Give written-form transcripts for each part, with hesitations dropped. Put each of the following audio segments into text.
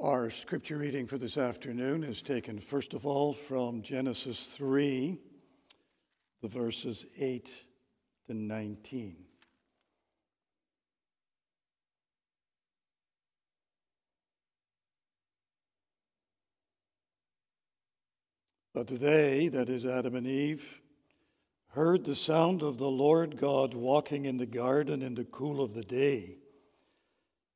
Our scripture reading for this afternoon is taken, first of all, from Genesis 3, the verses 8 to 19. But they, that is Adam and Eve, heard the sound of the Lord God walking in the garden in the cool of the day.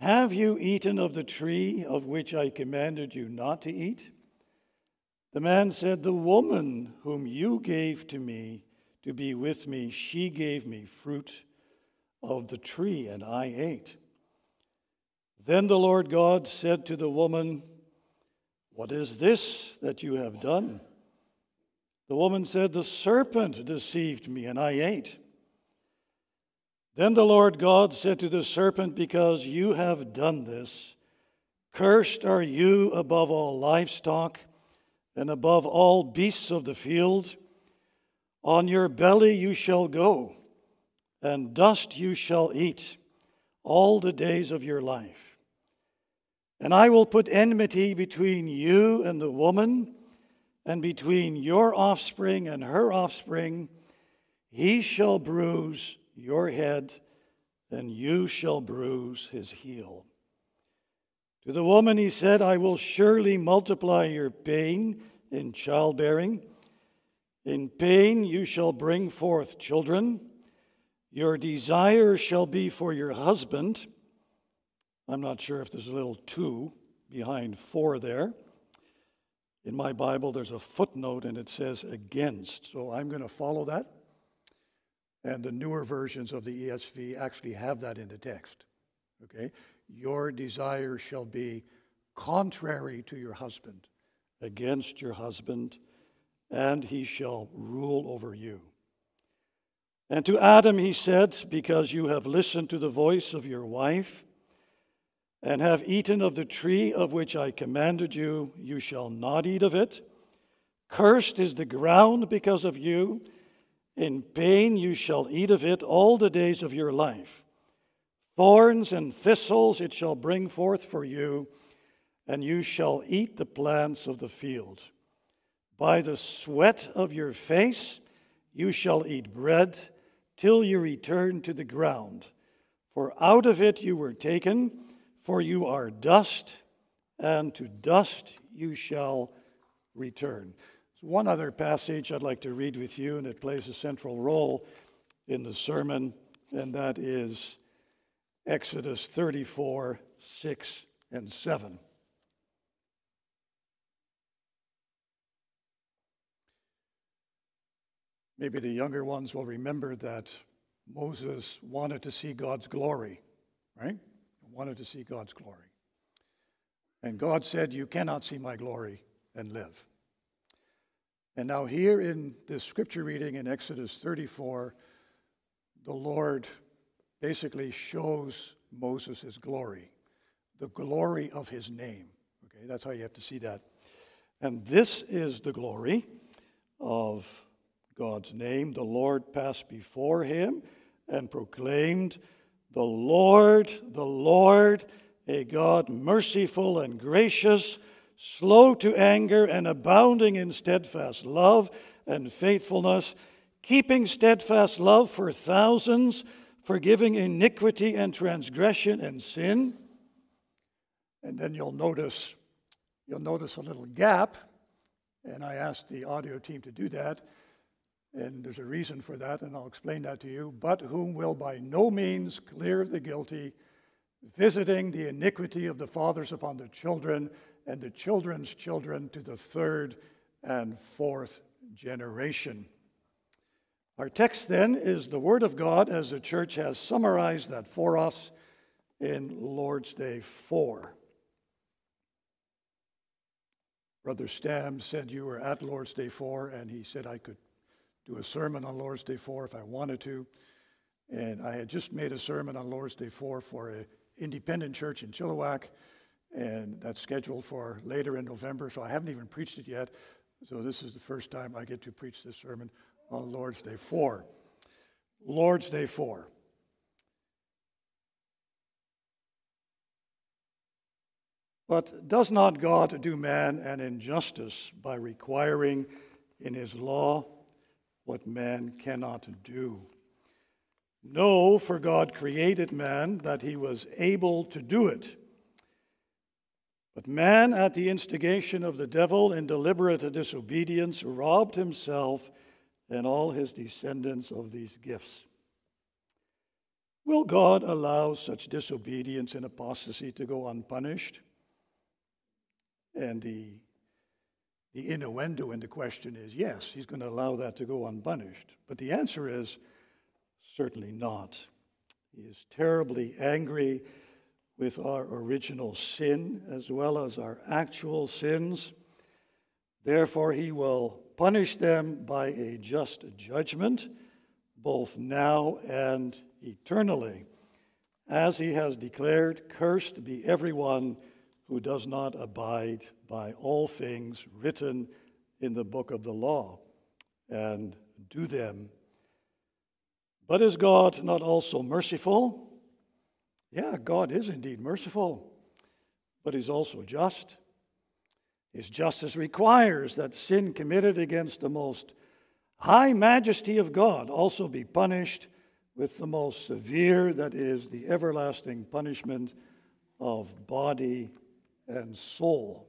Have you eaten of the tree of which I commanded you not to eat?" The man said, "The woman whom you gave to me to be with me, she gave me fruit of the tree, and I ate." Then the Lord God said to the woman, "What is this that you have done?" The woman said, "The serpent deceived me, and I ate." Then the Lord God said to the serpent, "Because you have done this, cursed are you above all livestock and above all beasts of the field. On your belly you shall go, and dust you shall eat all the days of your life. And I will put enmity between you and the woman, and between your offspring and her offspring. He shall bruise your head, and you shall bruise his heel." To the woman he said, "I will surely multiply your pain in childbearing. In pain you shall bring forth children. Your desire shall be for your husband." I'm not sure if there's a little two behind four there. In my Bible, there's a footnote, and it says "against," so I'm going to follow that. And the newer versions of the ESV actually have that in the text, okay? Your desire shall be contrary to your husband, against your husband, and he shall rule over you. And to Adam he said, "Because you have listened to the voice of your wife and have eaten of the tree of which I commanded you, you shall not eat of it. Cursed is the ground because of you. In pain you shall eat of it all the days of your life. Thorns and thistles it shall bring forth for you, and you shall eat the plants of the field. By the sweat of your face you shall eat bread till you return to the ground. For out of it you were taken, for you are dust, and to dust you shall return." One other passage I'd like to read with you, and it plays a central role in the sermon, and that is Exodus 34, 6 and 7. Maybe the younger ones will remember that Moses wanted to see God's glory, right? He wanted to see God's glory. And God said, "You cannot see my glory and live." And now here in this scripture reading in Exodus 34, the Lord basically shows Moses his glory, the glory of his name. Okay, that's how you have to see that. And this is the glory of God's name. "The Lord passed before him and proclaimed, 'The Lord, a God merciful and gracious, slow to anger and abounding in steadfast love and faithfulness, keeping steadfast love for thousands, forgiving iniquity and transgression and sin.'" And then you'll notice a little gap, and I asked the audio team to do that, and there's a reason for that, and I'll explain that to you. "But whom will by no means clear the guilty, visiting the iniquity of the fathers upon the children, and the children's children to the third and fourth generation." Our text then is the Word of God as the church has summarized that for us in Lord's Day 4. Brother Stamm said you were at Lord's Day 4, and he said I could do a sermon on Lord's Day 4 if I wanted to. And I had just made a sermon on Lord's Day 4 for an independent church in Chilliwack, and that's scheduled for later in November, so I haven't even preached it yet. So this is the first time I get to preach this sermon on Lord's Day 4. Lord's Day 4. But does not God do man an injustice by requiring in his law what man cannot do? No, for God created man that he was able to do it. But man, at the instigation of the devil in deliberate disobedience, robbed himself and all his descendants of these gifts. Will God allow such disobedience and apostasy to go unpunished? And the innuendo in the question is, yes, he's going to allow that to go unpunished. But the answer is, certainly not. He is terribly angry with our original sin as well as our actual sins. Therefore, he will punish them by a just judgment, both now and eternally. As he has declared, cursed be everyone who does not abide by all things written in the book of the law and do them. But is God not also merciful? Yeah, God is indeed merciful, but he's also just. His justice requires that sin committed against the most high majesty of God also be punished with the most severe, that is, the everlasting punishment of body and soul.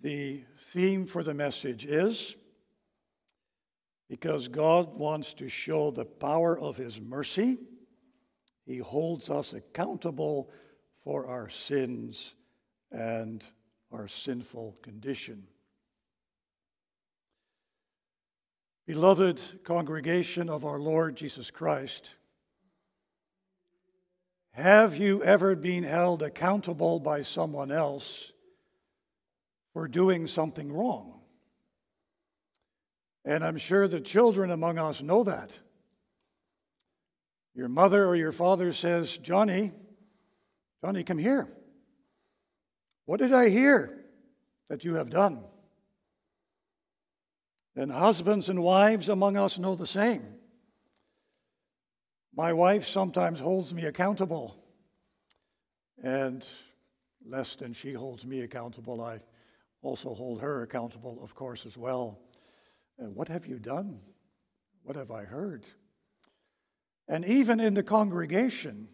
The theme for the message is, because God wants to show the power of his mercy, he holds us accountable for our sins and our sinful condition. Beloved congregation of our Lord Jesus Christ, have you ever been held accountable by someone else for doing something wrong? And I'm sure the children among us know that. Your mother or your father says, Johnny, come here. What did I hear that you have done? And husbands and wives among us know the same. My wife sometimes holds me accountable, and less than she holds me accountable, I also hold her accountable, of course, as well. And what have you done? What have I heard? And even in the congregation,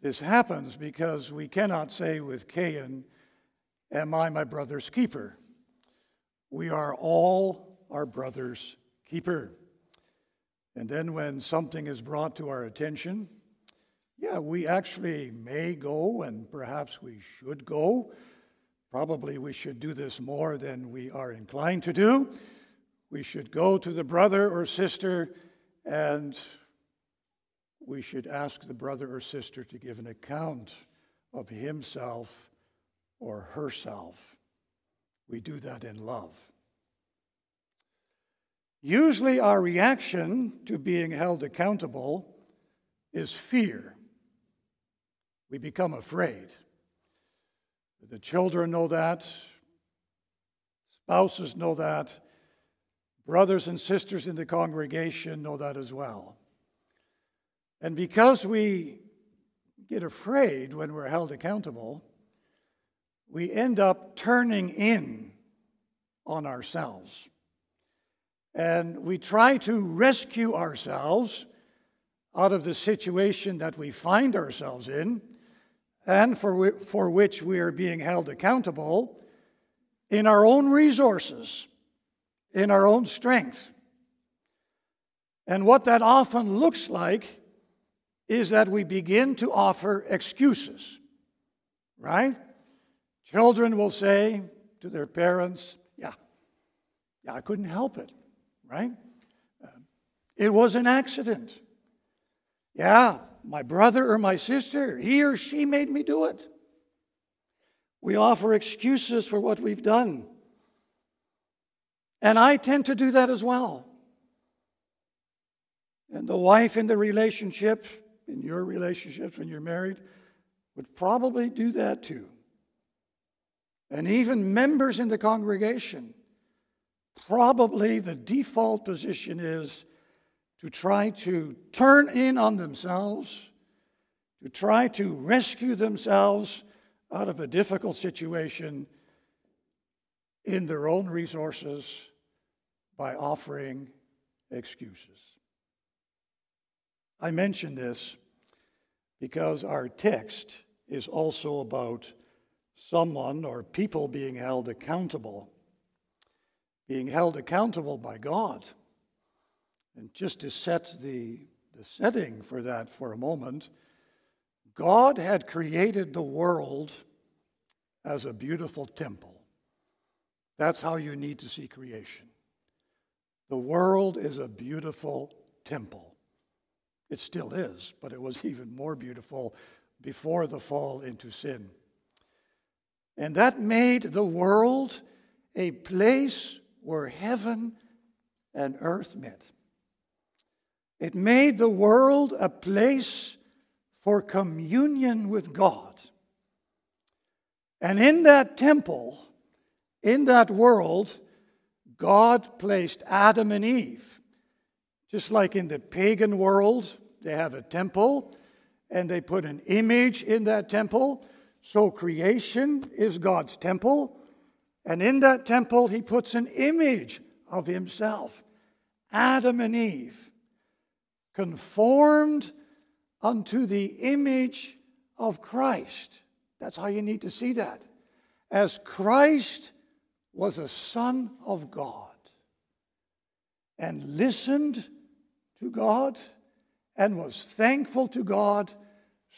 this happens because we cannot say with Cain, "Am I my brother's keeper?" We are all our brother's keeper. And then when something is brought to our attention, yeah, we actually may go, and perhaps we should go. Probably we should do this more than we are inclined to do. We should go to the brother or sister, and we should ask the brother or sister to give an account of himself or herself. We do that in love. Usually our reaction to being held accountable is fear. We become afraid. The children know that. Spouses know that. Brothers and sisters in the congregation know that as well. And because we get afraid when we're held accountable, we end up turning in on ourselves. And we try to rescue ourselves out of the situation that we find ourselves in and for which we are being held accountable in our own resources, in our own strength. And what that often looks like is that we begin to offer excuses, right? Children will say to their parents, yeah, I couldn't help it, right? It was an accident. Yeah, my brother or my sister, he or she made me do it. We offer excuses for what we've done. And I tend to do that as well. And the wife in the relationship, in your relationships when you're married, would probably do that too. And even members in the congregation, probably the default position is to try to turn in on themselves, to try to rescue themselves out of a difficult situation in their own resources by offering excuses. I mention this because our text is also about someone or people being held accountable by God. And just to set the setting for that for a moment, God had created the world as a beautiful temple. That's how you need to see creation. The world is a beautiful temple. It still is, but it was even more beautiful before the fall into sin. And that made the world a place where heaven and earth met. It made the world a place for communion with God. And in that temple, in that world, God placed Adam and Eve. Just like in the pagan world, they have a temple, and they put an image in that temple. So creation is God's temple. And in that temple, He puts an image of Himself. Adam and Eve, conformed unto the image of Christ. That's how you need to see that. As Christ was a son of God and listened to God and was thankful to God,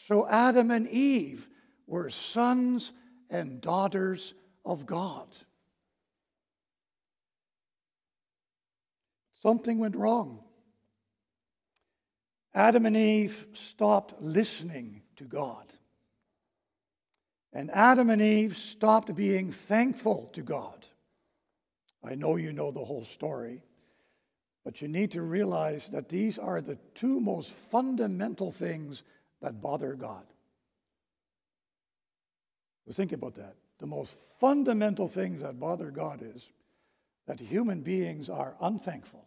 so Adam and Eve were sons and daughters of God. Something went wrong. Adam and Eve stopped listening to God. And Adam and Eve stopped being thankful to God. I know you know the whole story, but you need to realize that these are the two most fundamental things that bother God. So think about that. The most fundamental things that bother God is that human beings are unthankful.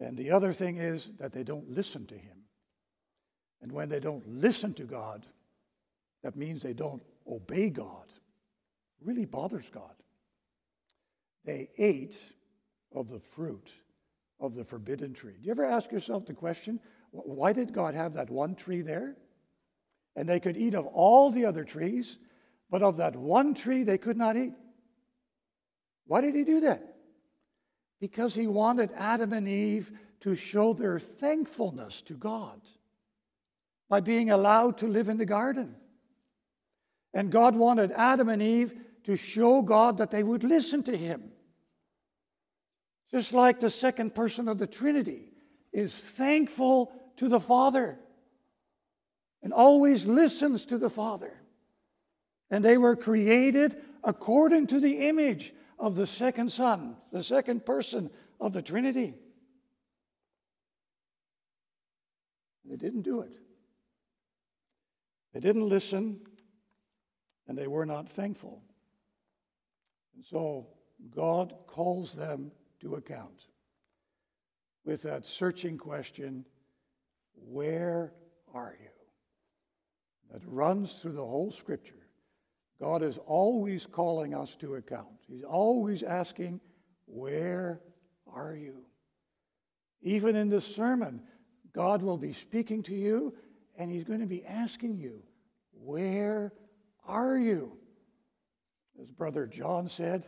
And the other thing is that they don't listen to Him. And when they don't listen to God, that means they don't obey God. It really bothers God. They ate of the fruit of the forbidden tree. Do you ever ask yourself the question, why did God have that one tree there? And they could eat of all the other trees, but of that one tree they could not eat. Why did He do that? Because He wanted Adam and Eve to show their thankfulness to God by being allowed to live in the garden. And God wanted Adam and Eve to show God that they would listen to Him. Just like the second person of the Trinity is thankful to the Father and always listens to the Father. And they were created according to the image of the second Son, the second person of the Trinity. They didn't do it. They didn't listen, and they were not thankful. And so God calls them to account with that searching question, where are you? That runs through the whole Scripture. God is always calling us to account. He's always asking, where are you? Even in this sermon, God will be speaking to you, and He's going to be asking you, where are you? As Brother John said,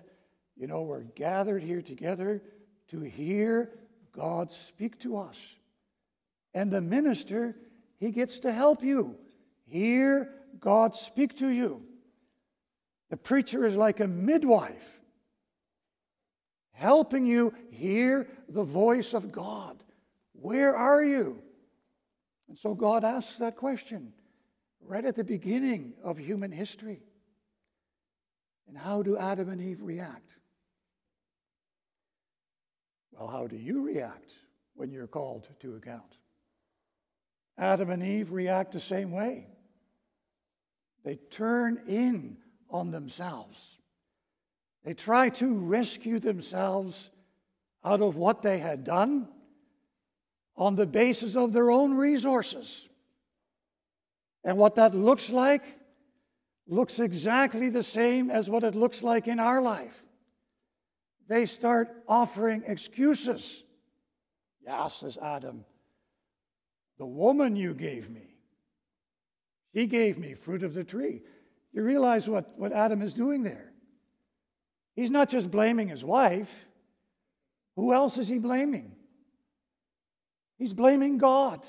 you know, we're gathered here together to hear God speak to us. And the minister, he gets to help you hear God speak to you. The preacher is like a midwife, helping you hear the voice of God. Where are you? And so God asks that question right at the beginning of human history. And how do Adam and Eve react? Well, how do you react when you're called to account? Adam and Eve react the same way. They turn in on themselves. They try to rescue themselves out of what they had done on the basis of their own resources. And what that looks like looks exactly the same as what it looks like in our life. They start offering excuses. "Yeah," says Adam, "the woman you gave me, she gave me fruit of the tree." You realize what Adam is doing there. He's not just blaming his wife. Who else is he blaming? He's blaming God.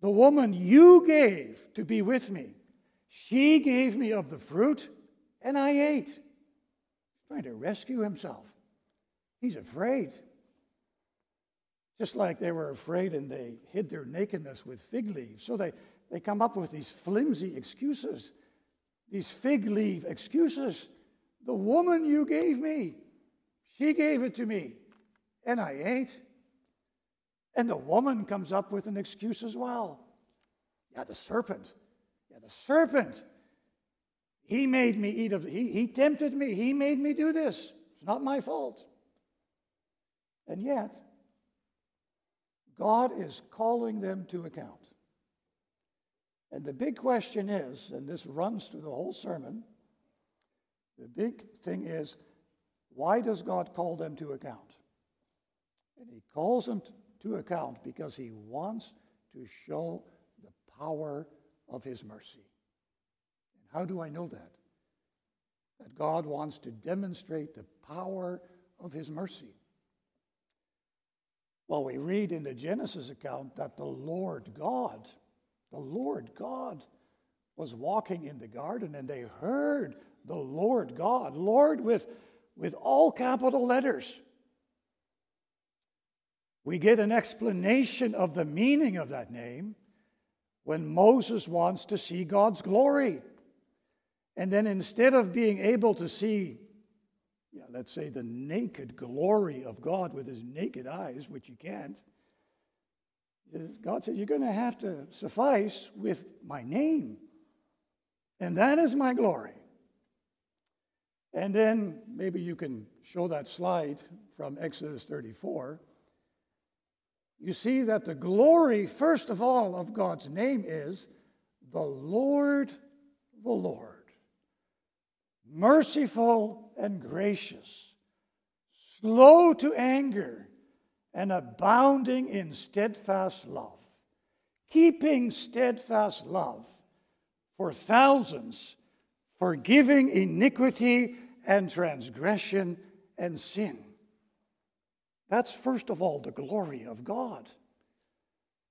"The woman you gave to be with me, she gave me of the fruit, and I ate." He's trying to rescue himself. He's afraid. Just like they were afraid and they hid their nakedness with fig leaves. So they come up with these flimsy excuses, these fig leaf excuses. "The woman you gave me, she gave it to me, and I ate." And the woman comes up with an excuse as well. "Yeah, the serpent. Yeah, the serpent. He made me eat of, he tempted me. He made me do this. It's not my fault." And yet, God is calling them to account. And the big question is, and this runs through the whole sermon, the big thing is, why does God call them to account? And he calls them to account because he wants to show the power of his mercy. And how do I know that? That God wants to demonstrate the power of his mercy. Well, we read in the Genesis account that the Lord God was walking in the garden, and they heard the Lord God, Lord with all capital letters. We get an explanation of the meaning of that name when Moses wants to see God's glory. And then instead of being able to see, let's say, the naked glory of God with his naked eyes, which you can't, God said, "You're going to have to suffice with my name. And that is my glory." And then maybe you can show that slide from Exodus 34. You see that the glory, first of all, of God's name is the Lord, merciful and gracious, slow to anger, and abounding in steadfast love, keeping steadfast love for thousands, forgiving iniquity and transgression and sin. That's first of all the glory of God.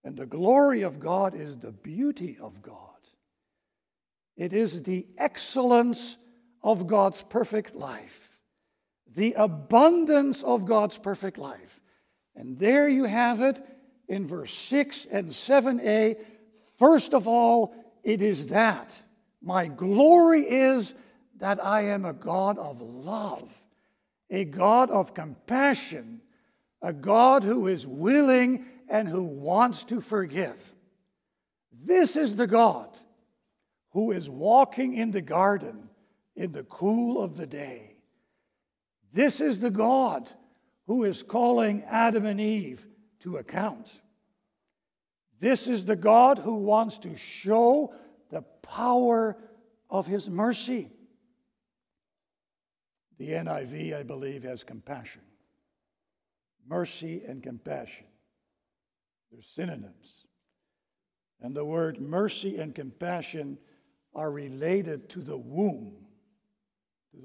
And the glory of God is the beauty of God. It is the excellence of God's perfect life, the abundance of God's perfect life. And there you have it in verse 6 and 7a. First of all, it is that. My glory is that I am a God of love, a God of compassion, a God who is willing and who wants to forgive. This is the God who is walking in the garden in the cool of the day. This is the God who is calling Adam and Eve to account. This is the God who wants to show the power of his mercy. The NIV, I believe, has compassion. Mercy and compassion. They're synonyms. And the word mercy and compassion are related to the womb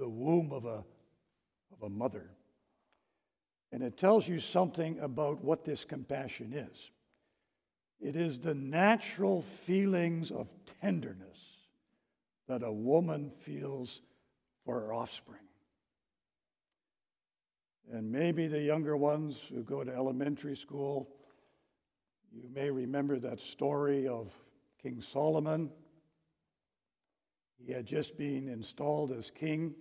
of a mother. And it tells you something about what this compassion is. It is the natural feelings of tenderness that a woman feels for her offspring. And maybe the younger ones who go to elementary school, you may remember that story of King Solomon. He had just been installed as king,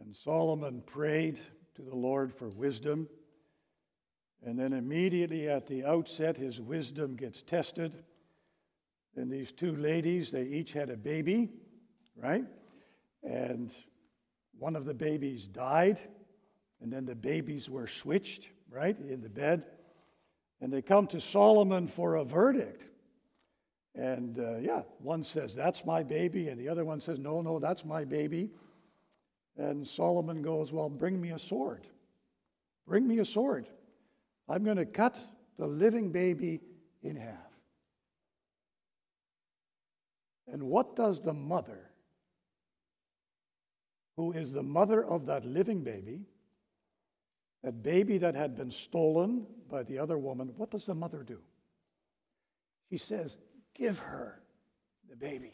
and Solomon prayed to the Lord for wisdom. And then immediately at the outset, his wisdom gets tested. And these two ladies, they each had a baby, right? And one of the babies died, and then the babies were switched, right, in the bed. And they come to Solomon for a verdict. And one says, that's my baby. And the other one says, no, that's my baby. And Solomon goes, well, bring me a sword. Bring me a sword. I'm going to cut the living baby in half. And what does the mother, who is the mother of that living baby, that baby that had been stolen by the other woman, what does the mother do? She says, give her the baby.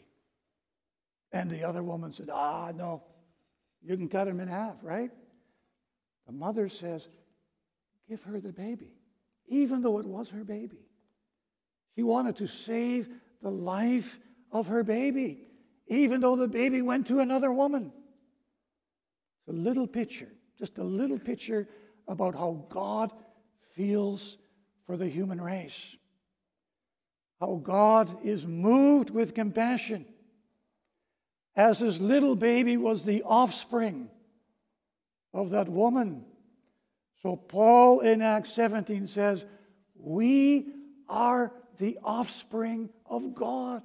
And the other woman said, no, you can cut him in half, right? The mother says, give her the baby, even though it was her baby. She wanted to save the life of her baby, even though the baby went to another woman. It's a little picture, just a little picture about how God feels for the human race, how God is moved with compassion, as his little baby was the offspring of that woman. So Paul in Acts 17 says, we are the offspring of God.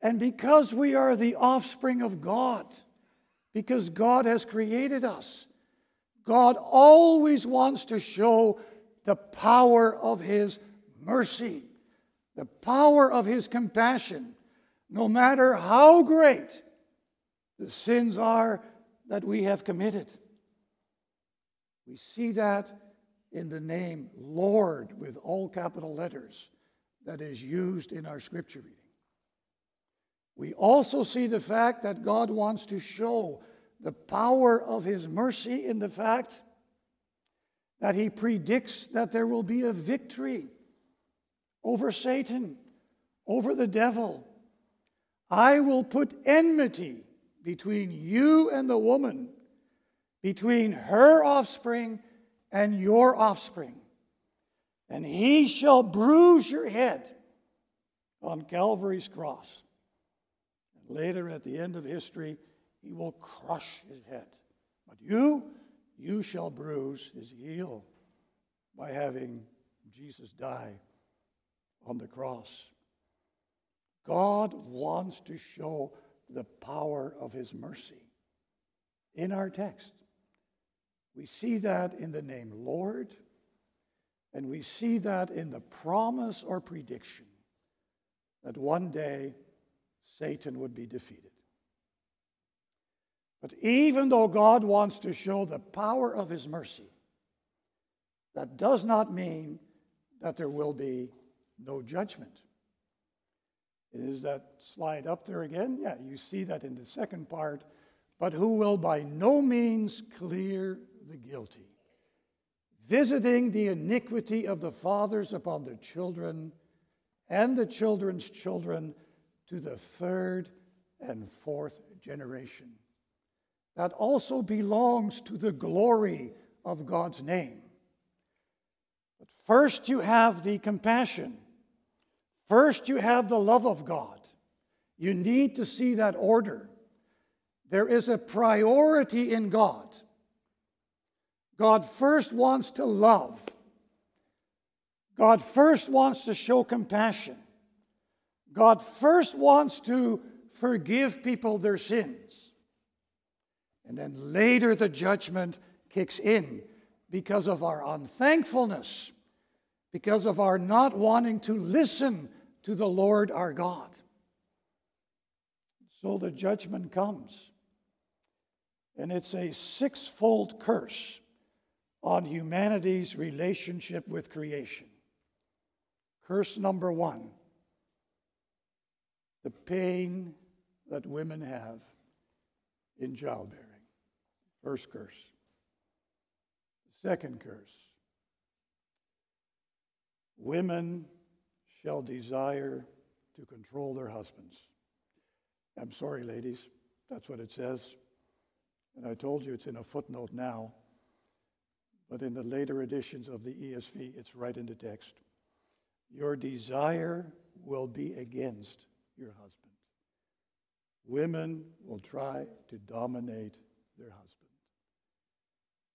And because we are the offspring of God, because God has created us, God always wants to show the power of his mercy, the power of his compassion, no matter how great the sins are that we have committed. We see that in the name Lord with all capital letters that is used in our scripture reading. We also see the fact that God wants to show the power of his mercy in the fact that he predicts that there will be a victory over Satan, over the devil. I will put enmity between you and the woman, between her offspring and your offspring. And he shall bruise your head on Calvary's cross. Later, at the end of history, he will crush his head. But you shall bruise his heel by having Jesus die on the cross. God wants to show the power of his mercy. In our text, we see that in the name Lord, and we see that in the promise or prediction that one day Satan would be defeated. But even though God wants to show the power of his mercy, that does not mean that there will be no judgment. It is that slide up there again. Yeah, you see that in the second part. But who will by no means clear the guilty, visiting the iniquity of the fathers upon their children and the children's children to the third and fourth generation. That also belongs to the glory of God's name. But first you have the compassion. First you have the love of God. You need to see that order. There is a priority in God. God first wants to love. God first wants to show compassion. God first wants to forgive people their sins. And then later the judgment kicks in because of our unthankfulness, because of our not wanting to listen to the Lord our God. So the judgment comes. And it's a sixfold curse on humanity's relationship with creation. Curse number one, the pain that women have in childbearing. First curse. Second curse, women shall desire to control their husbands. I'm sorry, ladies, that's what it says. And I told you it's in a footnote now, but in the later editions of the ESV, it's right in the text. Your desire will be against your husband. Women will try to dominate their husband.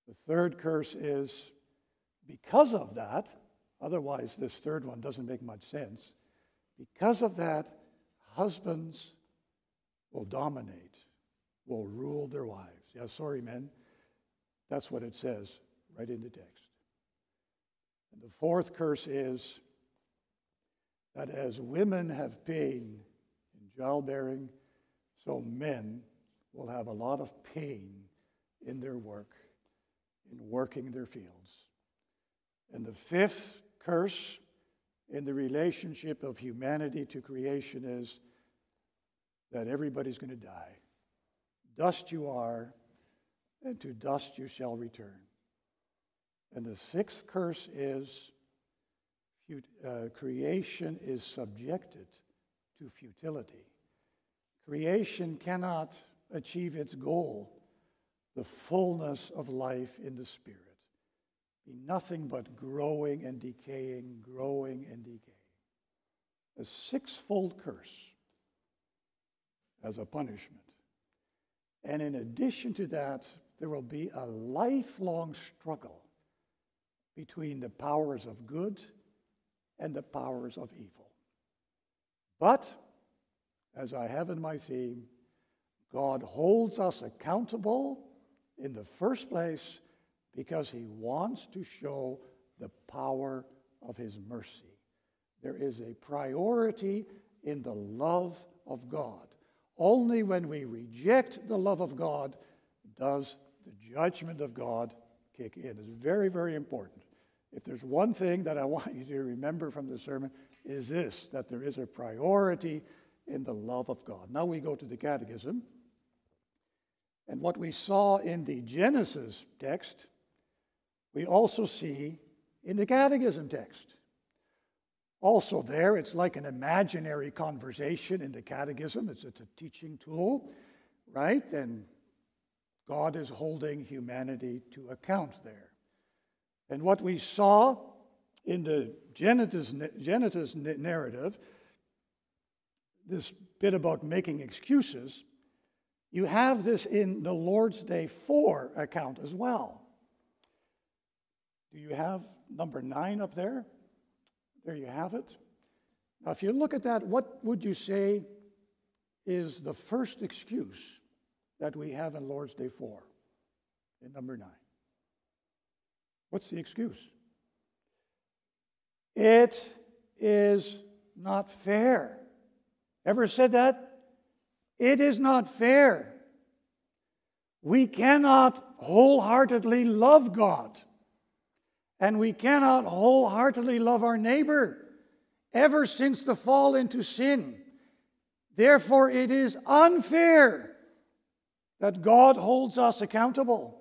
The third curse is because of that, otherwise this third one doesn't make much sense. Because of that, husbands will dominate, will rule their wives. Yeah, sorry, men. That's what it says right in the text. And the fourth curse is that as women have pain in childbearing, so men will have a lot of pain in their work, in working their fields. And the fifth curse in the relationship of humanity to creation is that everybody's going to die. Dust you are, and to dust you shall return. And the sixth curse is creation is subjected to futility. Creation cannot achieve its goal, the fullness of life in the Spirit. Be nothing but growing and decaying, growing and decaying. A sixfold curse as a punishment. And in addition to that, there will be a lifelong struggle between the powers of good and the powers of evil. But, as I have in my theme, God holds us accountable in the first place because he wants to show the power of his mercy. There is a priority in the love of God. Only when we reject the love of God does the judgment of God kick in. It's very, very important. If there's one thing that I want you to remember from the sermon, is this, that there is a priority in the love of God. Now we go to the Catechism. And what we saw in the Genesis text, we also see in the Catechism text. Also there, it's like an imaginary conversation in the Catechism. It's a teaching tool, right? And God is holding humanity to account there. And what we saw in the Genesis narrative, this bit about making excuses, you have this in the Lord's Day 4 account as well. Do you have number 9 up there? There you have it. Now, if you look at that, what would you say is the first excuse that we have in Lord's Day 4, in number 9? What's the excuse? It is not fair. Ever said that? It is not fair. We cannot wholeheartedly love God. And we cannot wholeheartedly love our neighbor ever since the fall into sin. Therefore, it is unfair that God holds us accountable.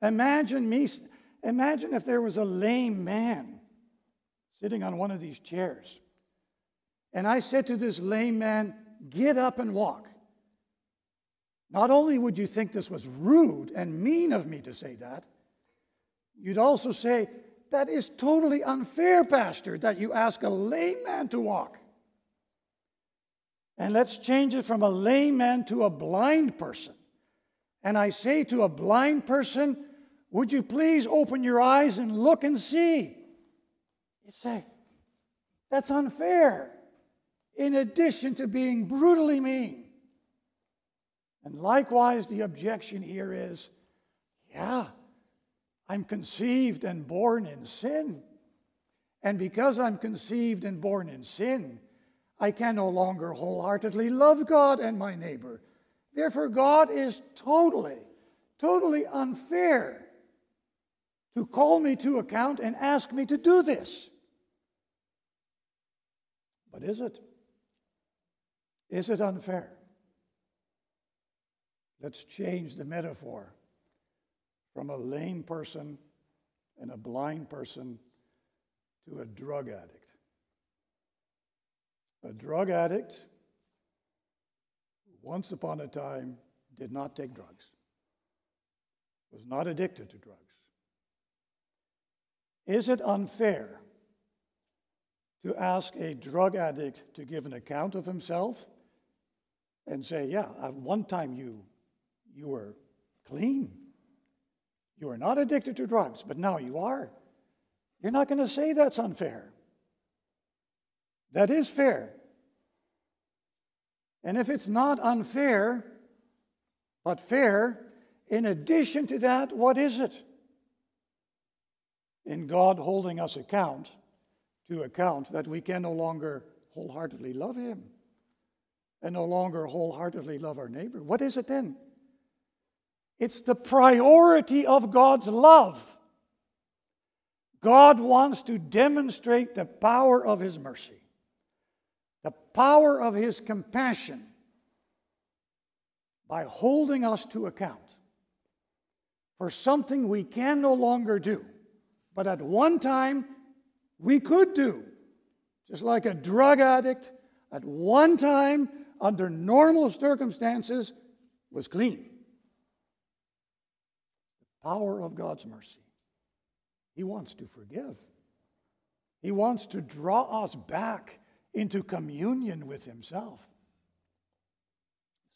Imagine if there was a lame man sitting on one of these chairs. And I said to this lame man, get up and walk. Not only would you think this was rude and mean of me to say that, you'd also say, that is totally unfair, Pastor, that you ask a lame man to walk. And let's change it from a lame man to a blind person. And I say to a blind person, would you please open your eyes and look and see? You'd say, that's unfair, in addition to being brutally mean. And likewise, the objection here is, yeah, I'm conceived and born in sin. And because I'm conceived and born in sin, I can no longer wholeheartedly love God and my neighbor. Therefore, God is totally, totally unfair to call me to account and ask me to do this. But is it? Is it unfair? Let's change the metaphor from a lame person and a blind person to a drug addict. A drug addict once upon a time did not take drugs, was not addicted to drugs. Is it unfair to ask a drug addict to give an account of himself and say, yeah, at one time you were clean. You were not addicted to drugs, but now you are. You're not going to say that's unfair. That is fair. And if it's not unfair, but fair, in addition to that, what is it? In God holding us to account that we can no longer wholeheartedly love Him and no longer wholeheartedly love our neighbor. What is it then? It's the priority of God's love. God wants to demonstrate the power of His mercy, the power of His compassion, by holding us to account for something we can no longer do, but at one time we could do. Just like a drug addict at one time, under normal circumstances, was clean. The power of God's mercy. He wants to forgive. He wants to draw us back into communion with Himself.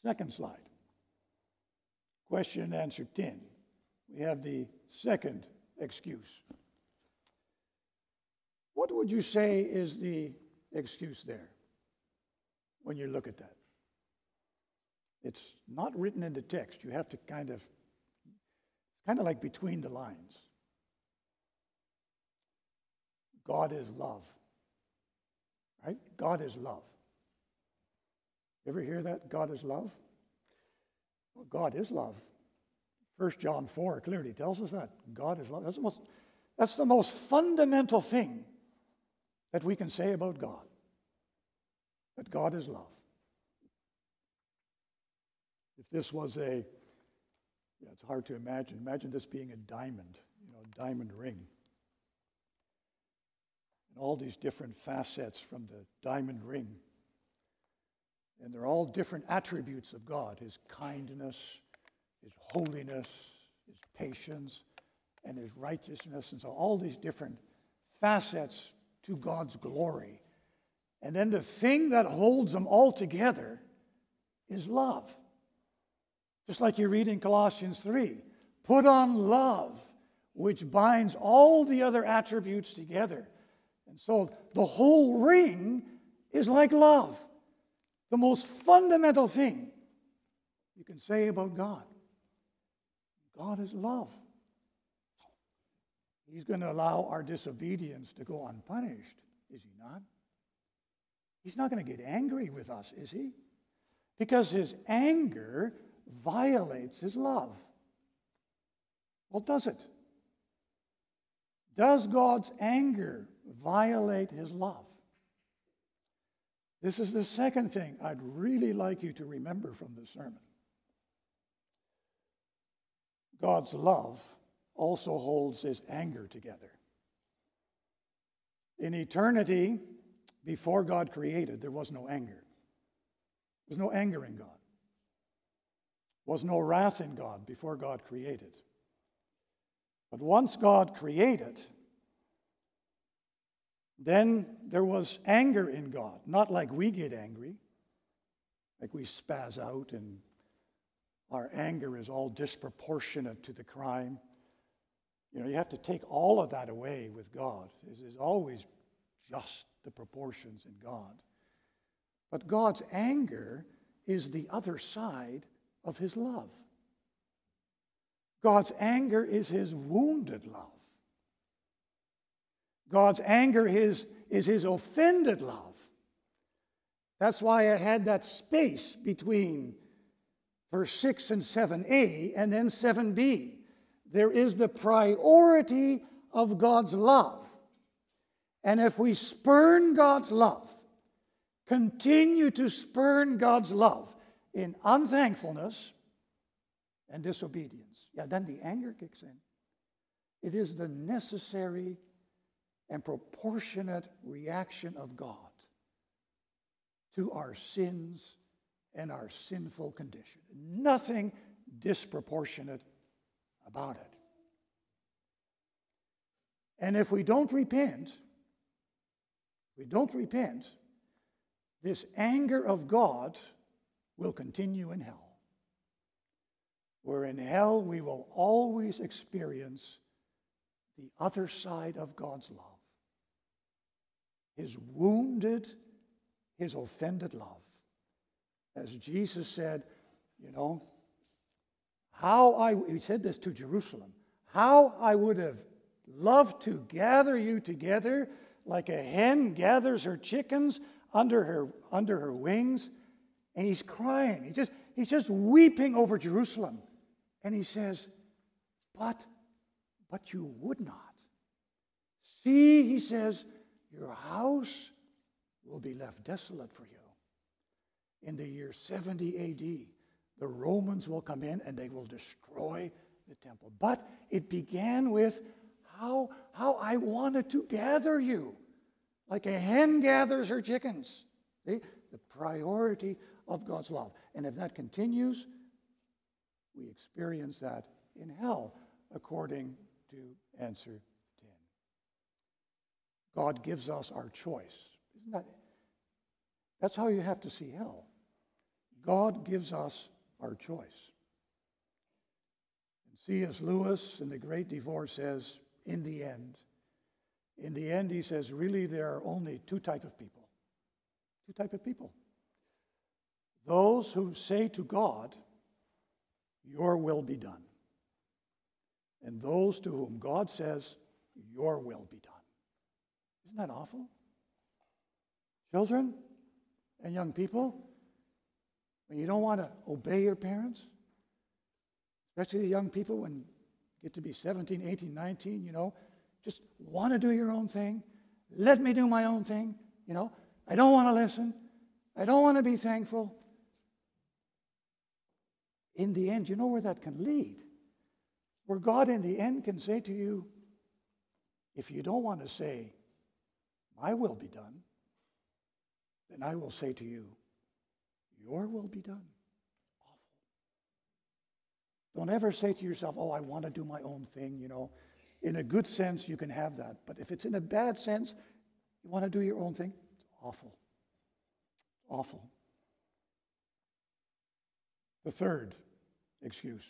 Second slide. Question and answer 10. We have the second excuse. What would you say is the excuse there when you look at that? It's not written in the text. You have to kind of like between the lines. God is love. Right? God is love. Ever hear that? God is love? Well, God is love. 1 John 4 clearly tells us that. God is love. That's the most fundamental thing that we can say about God. That God is love. If this was it's hard to imagine. Imagine this being a diamond, a diamond ring. And all these different facets from the diamond ring. And they're all different attributes of God. His kindness, His holiness, His patience, and His righteousness. And so all these different facets to God's glory. And then the thing that holds them all together is love. Just like you read in Colossians 3. Put on love, which binds all the other attributes together. And so the whole ring is like love. The most fundamental thing you can say about God. God is love. He's going to allow our disobedience to go unpunished, is He not? He's not going to get angry with us, is He? Because His anger violates His love. Well, does it? Does God's anger violate His love? This is the second thing I'd really like you to remember from this sermon. God's love also holds His anger together. In eternity, before God created, there was no anger. There was no anger in God. There was no wrath in God before God created. But once God created, then there was anger in God. Not like we get angry, like we spaz out and our anger is all disproportionate to the crime. You have to take all of that away with God. There's always just the proportions in God. But God's anger is the other side of His love. God's anger is His wounded love. God's anger is His offended love. That's why I had that space between verse 6 and 7a and then 7b. There is the priority of God's love. And if we spurn God's love, continue to spurn God's love in unthankfulness and disobedience, then the anger kicks in. It is the necessary and proportionate reaction of God to our sins and our sinful condition. Nothing disproportionate about it. And if we don't repent, this anger of God will continue in hell. Where in hell we will always experience the other side of God's love. His wounded, his offended love. As Jesus said, you know, he said this to Jerusalem, how I would have loved to gather you together like a hen gathers her chickens under her wings. And he's crying. He's just weeping over Jerusalem. And he says, but you would not. See, he says, your house will be left desolate for you. In the year 70 AD, the Romans will come in and they will destroy the temple. But it began with how I wanted to gather you, like a hen gathers her chickens. See? The priority of God's love. And if that continues, we experience that in hell, according to answer 10. God gives us our choice. Isn't that? That's how you have to see hell. God gives us our choice. And C.S. Lewis in The Great Divorce says, in the end, he says, really there are only two types of people. Those who say to God, your will be done. And those to whom God says, your will be done. Isn't that awful? Children and young people, when you don't want to obey your parents, especially the young people when you get to be 17, 18, 19, you know, just want to do your own thing. Let me do my own thing, you know. I don't want to listen. I don't want to be thankful. In the end, you know where that can lead. Where God in the end can say to you, if you don't want to say, my will be done, then I will say to you, your will be done. Awful. Don't ever say to yourself, oh, I want to do my own thing, you know. In a good sense, you can have that. But if it's in a bad sense, you want to do your own thing, it's awful. Awful. The third excuse.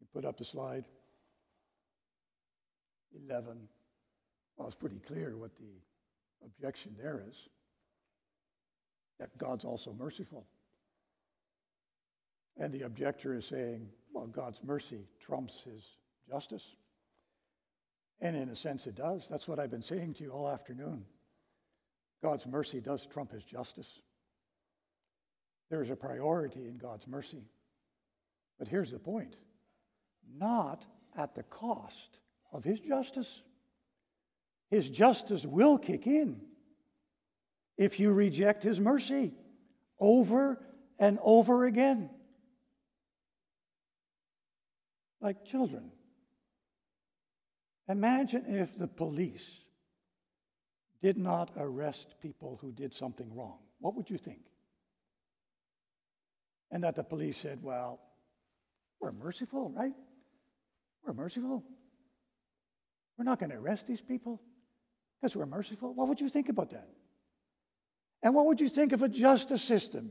You put up the slide. 11. Well, it's pretty clear what the objection there is. That God's also merciful. And the objector is saying, well, God's mercy trumps his justice. And in a sense it does. That's what I've been saying to you all afternoon. God's mercy does trump his justice. There is a priority in God's mercy. But here's the point. Not at the cost of his justice. His justice will kick in if you reject his mercy over and over again. Like children. Imagine if the police did not arrest people who did something wrong. What would you think? And that the police said, well, we're merciful, right? We're merciful. We're not going to arrest these people because we're merciful. What would you think about that? And what would you think of a justice system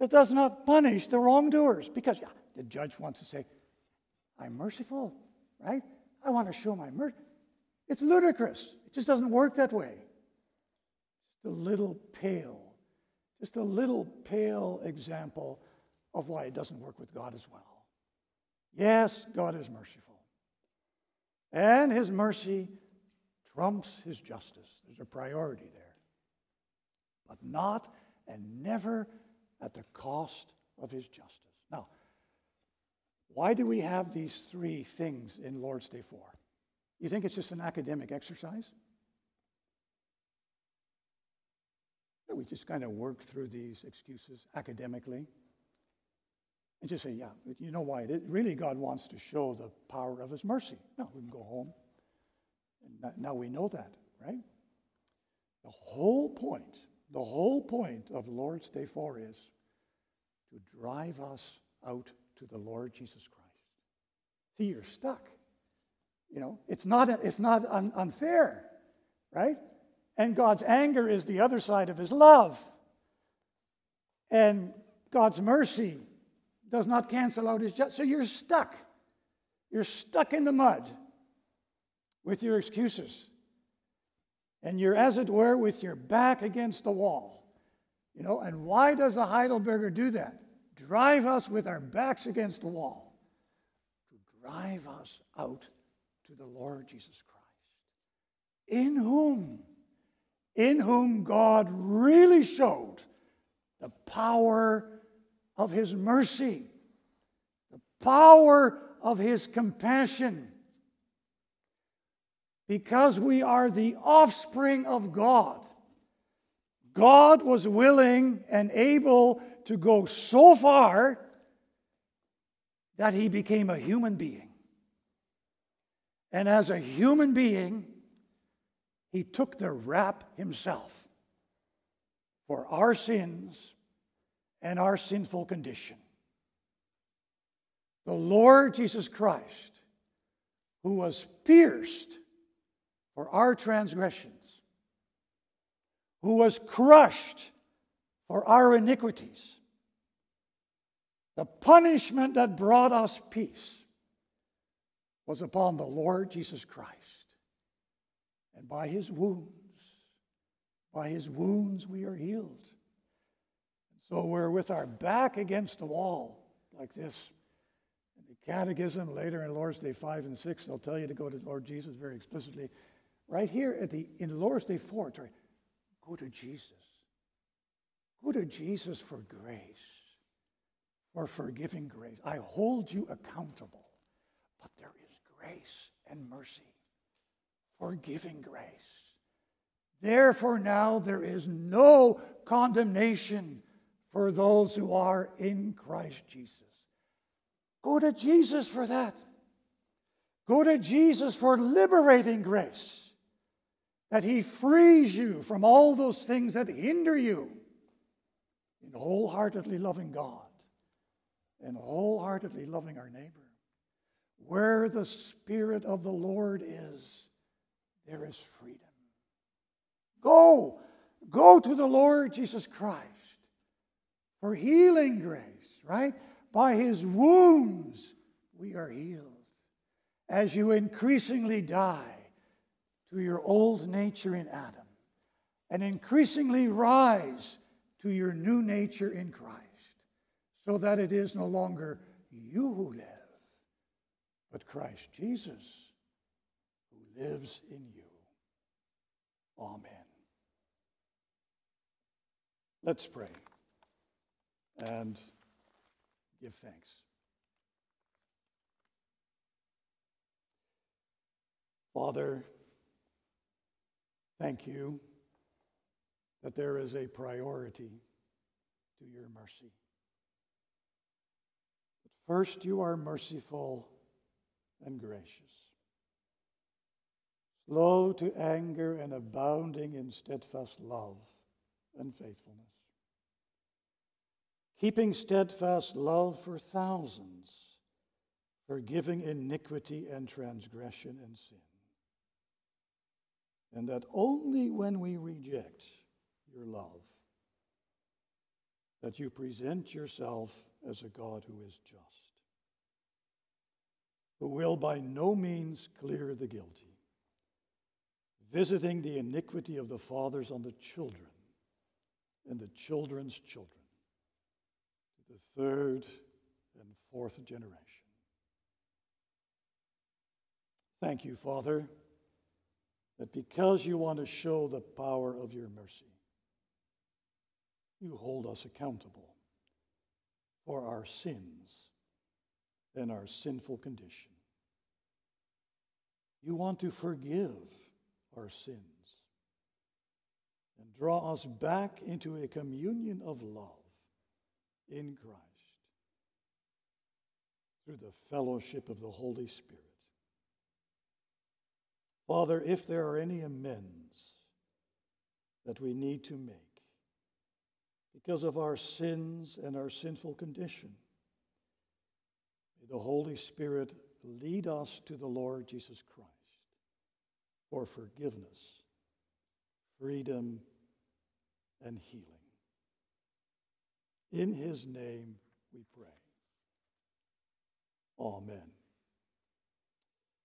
that does not punish the wrongdoers? Because the judge wants to say, I'm merciful, right? I want to show my mercy. It's ludicrous. It just doesn't work that way. Just a little pale example of why it doesn't work with God as well. Yes, God is merciful. And his mercy trumps his justice. There's a priority there. But not and never at the cost of his justice. Now, why do we have these three things in Lord's Day 4? You think it's just an academic exercise? We just kind of work through these excuses academically and just say, yeah, you know why it is. Really, God wants to show the power of his mercy. Now we can go home. And now we know that, right? The whole point The whole point of Lord's Day 4 is to drive us out to the Lord Jesus Christ. See, you're stuck. You know, it's not unfair, right? And God's anger is the other side of his love. And God's mercy does not cancel out his justice. So you're stuck. You're stuck in the mud with your excuses. And you're, as it were, with your back against the wall. You know, and why does a Heidelberger do that? Drive us with our backs against the wall. To drive us out to the Lord Jesus Christ. In whom God really showed the power of his mercy, the power of his compassion. Because we are the offspring of God, God was willing and able to go so far that he became a human being. And as a human being, he took the rap himself for our sins and our sinful condition. The Lord Jesus Christ, who was pierced for our transgressions, who was crushed for our iniquities, the punishment that brought us peace was upon the Lord Jesus Christ. And by his wounds we are healed. So we're with our back against the wall like this. In the Catechism later in Lord's Day 5 and 6, they'll tell you to go to Lord Jesus very explicitly. Right here in Lord's Day 4, go to Jesus. Go to Jesus for grace, for forgiving grace. I hold you accountable, but there is grace and mercy, forgiving grace. Therefore now there is no condemnation for those who are in Christ Jesus. Go to Jesus for that. Go to Jesus for liberating grace, that he frees you from all those things that hinder you in wholeheartedly loving God and wholeheartedly loving our neighbor. Where the Spirit of the Lord is, there is freedom. Go to the Lord Jesus Christ for healing grace, right? By his wounds we are healed. As you increasingly die to your old nature in Adam and increasingly rise to your new nature in Christ, so that it is no longer you who live, but Christ Jesus who lives in you. Amen. Let's pray and give thanks. Father, thank you that there is a priority to your mercy. But first, you are merciful and gracious, slow to anger and abounding in steadfast love and faithfulness, keeping steadfast love for thousands, forgiving iniquity and transgression and sin. And that only when we reject your love, that you present yourself as a God who is just, who will by no means clear the guilty, visiting the iniquity of the fathers on the children and the children's children, to the third and fourth generation. Thank you, Father, that because you want to show the power of your mercy, you hold us accountable for our sins and our sinful condition. You want to forgive our sins and draw us back into a communion of love in Christ through the fellowship of the Holy Spirit. Father, if there are any amends that we need to make because of our sins and our sinful condition. May the Holy Spirit lead us to the Lord Jesus Christ for forgiveness, freedom, and healing. In his name we pray. Amen.